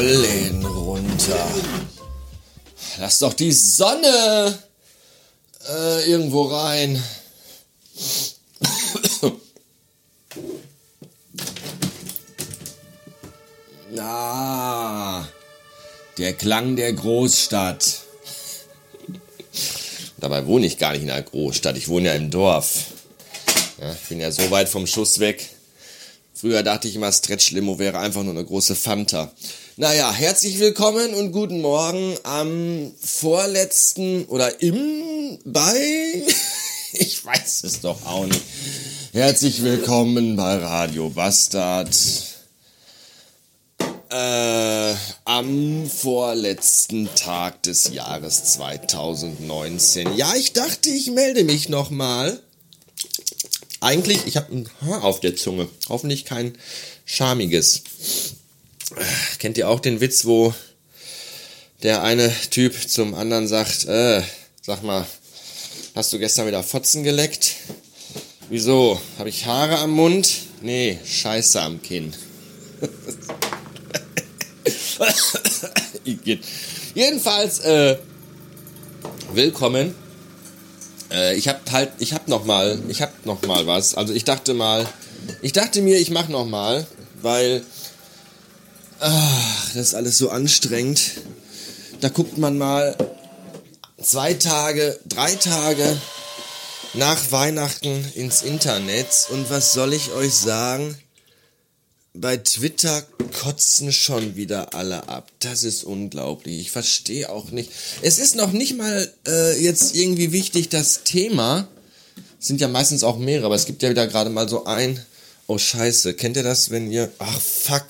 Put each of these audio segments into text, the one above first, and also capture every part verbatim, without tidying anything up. Rollen runter. Lass doch die Sonne äh, irgendwo rein. Na, ah, der Klang der Großstadt. Dabei wohne ich gar nicht in einer Großstadt, ich wohne ja im Dorf. Ja, ich bin ja so weit vom Schuss weg. Früher dachte ich immer, Stretch-Limo wäre einfach nur eine große Fanta. Naja, herzlich willkommen und guten Morgen am vorletzten oder im, bei, ich weiß es doch auch nicht. Herzlich willkommen bei Radio Bastard. Äh, am vorletzten Tag des Jahres zweitausendneunzehn. Ja, ich dachte, ich melde mich nochmal. Eigentlich, ich habe ein Haar auf der Zunge. Hoffentlich kein schamiges. Kennt ihr auch den Witz, wo der eine Typ zum anderen sagt, äh, sag mal, hast du gestern wieder Fotzen geleckt? Wieso? Habe ich Haare am Mund? Nee, Scheiße am Kinn. Jedenfalls, äh, willkommen. Äh, ich hab halt, ich hab noch mal, ich hab noch mal was. Also ich dachte mal, ich dachte mir, ich mach noch mal, weil, ach, das ist alles so anstrengend. Da guckt man mal zwei Tage, drei Tage nach Weihnachten ins Internet und was soll ich euch sagen? Bei Twitter kotzen schon wieder alle ab. Das ist unglaublich. Ich verstehe auch nicht. Es ist noch nicht mal äh, jetzt irgendwie wichtig, das Thema. Es sind ja meistens auch mehrere, aber es gibt ja wieder gerade mal so ein. Oh Scheiße, kennt ihr das, wenn ihr... Ach fuck.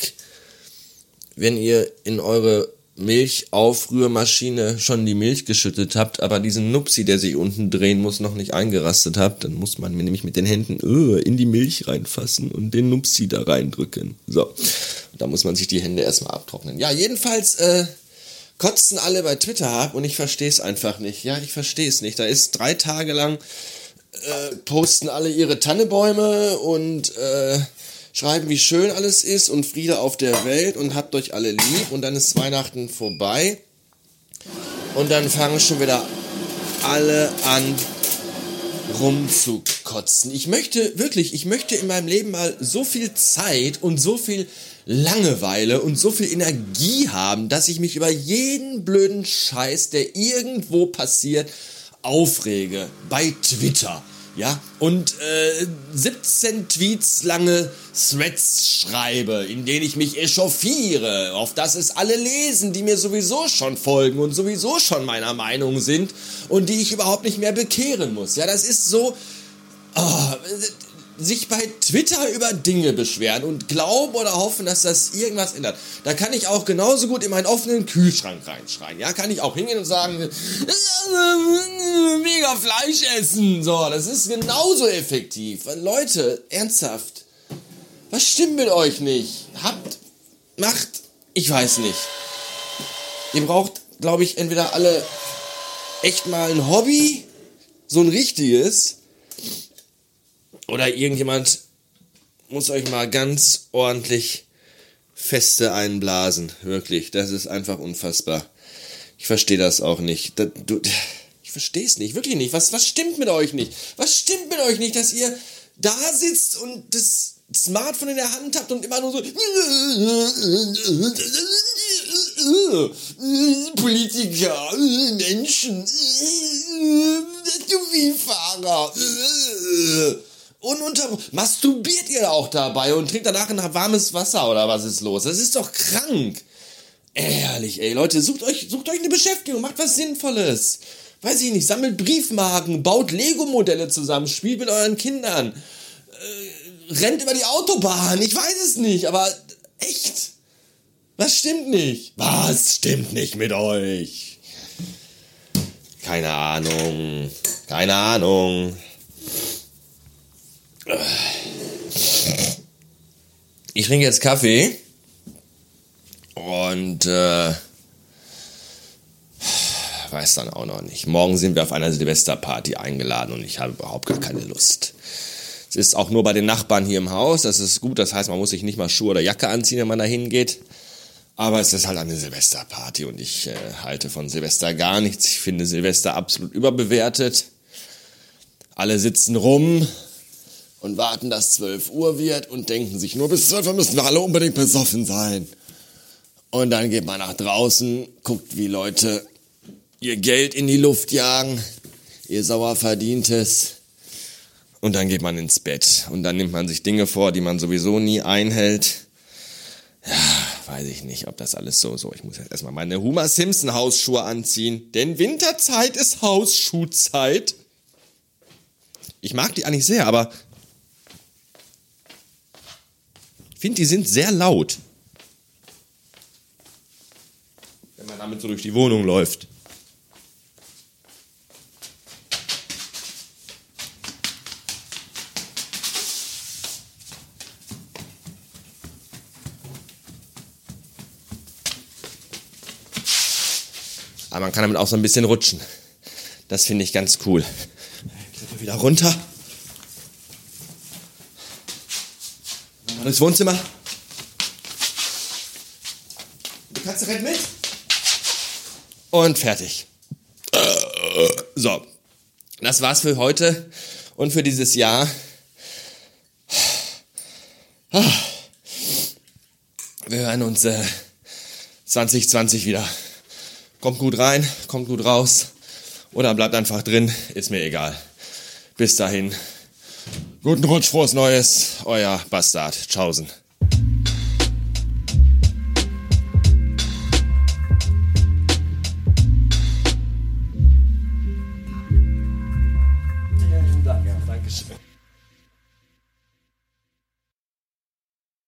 Wenn ihr in eure Milchaufrührmaschine schon die Milch geschüttet habt, aber diesen Nupsi, der sich unten drehen muss, noch nicht eingerastet habt, dann muss man mir nämlich mit den Händen öh, in die Milch reinfassen und den Nupsi da reindrücken. So, da muss man sich die Hände erstmal abtrocknen. Ja, jedenfalls äh, kotzen alle bei Twitter ab und ich verstehe es einfach nicht. Ja, ich verstehe es nicht. Da ist drei Tage lang äh, posten alle ihre Tannebäume und äh, schreiben, wie schön alles ist und Friede auf der Welt und habt euch alle lieb und dann ist Weihnachten vorbei und dann fangen schon wieder alle an rumzukotzen. Ich möchte wirklich, ich möchte in meinem Leben mal so viel Zeit und so viel Langeweile und so viel Energie haben, dass ich mich über jeden blöden Scheiß, der irgendwo passiert, aufrege. Bei Twitter. Ja, und äh, siebzehn Tweets lange Threads schreibe, in denen ich mich echauffiere, auf das es alle lesen, die mir sowieso schon folgen und sowieso schon meiner Meinung sind und die ich überhaupt nicht mehr bekehren muss. Ja, das ist so, oh, sich bei Twitter über Dinge beschweren und glauben oder hoffen, dass das irgendwas ändert. Da kann ich auch genauso gut in meinen offenen Kühlschrank reinschreien. Ja, kann ich auch hingehen und sagen, mega Fleisch essen. So, das ist genauso effektiv. Leute, ernsthaft, was stimmt mit euch nicht? Habt, macht, ich weiß nicht. Ihr braucht, glaube ich, entweder alle echt mal ein Hobby, so ein richtiges, oder irgendjemand muss euch mal ganz ordentlich feste einblasen. Wirklich, das ist einfach unfassbar. Ich verstehe das auch nicht. Das, du, ich verstehe es nicht, wirklich nicht. Was, was stimmt mit euch nicht? Was stimmt mit euch nicht, dass ihr da sitzt und das Smartphone in der Hand habt und immer nur so... Politiker, Menschen, Dummifahrer, ununterbrochen. Masturbiert ihr auch dabei und trinkt danach ein warmes Wasser oder was ist los? Das ist doch krank. Ehrlich, ey, Leute, sucht euch, sucht euch eine Beschäftigung, macht was Sinnvolles. Weiß ich nicht, sammelt Briefmarken, baut Lego-Modelle zusammen, spielt mit euren Kindern, äh, rennt über die Autobahn, ich weiß es nicht, aber echt... Was stimmt nicht? Was stimmt nicht mit euch? Keine Ahnung. Keine Ahnung. Ich trinke jetzt Kaffee. Und äh, weiß dann auch noch nicht. Morgen sind wir auf einer Silvesterparty eingeladen und ich habe überhaupt gar keine Lust. Es ist auch nur bei den Nachbarn hier im Haus. Das ist gut. Das heißt, man muss sich nicht mal Schuhe oder Jacke anziehen, wenn man da hingeht. Aber es ist halt eine Silvesterparty und ich äh, halte von Silvester gar nichts. Ich finde Silvester absolut überbewertet. Alle sitzen rum und warten, dass zwölf Uhr wird und denken sich nur, bis zwölf Uhr müssen wir alle unbedingt besoffen sein. Und dann geht man nach draußen, guckt, wie Leute ihr Geld in die Luft jagen, ihr sauer verdientes. Und dann geht man ins Bett und dann nimmt man sich Dinge vor, die man sowieso nie einhält. Ja, weiß ich nicht, ob das alles so so. Ich muss jetzt erstmal meine Homer Simpson Hausschuhe anziehen, denn Winterzeit ist Hausschuhzeit. Ich mag die eigentlich sehr, aber ich finde, die sind sehr laut. Wenn man damit so durch die Wohnung läuft. Aber man kann damit auch so ein bisschen rutschen. Das finde ich ganz cool. Klippe wieder runter. Mal durchs Wohnzimmer. Die Katze rennt mit. Und fertig. So. Das war's für heute und für dieses Jahr. Wir hören uns äh, zwanzig zwanzig wieder. Kommt gut rein, kommt gut raus oder bleibt einfach drin, ist mir egal. Bis dahin, guten Rutsch, frohes Neues, euer Bastard. Tschaußen. Vielen Dank, ja, danke schön.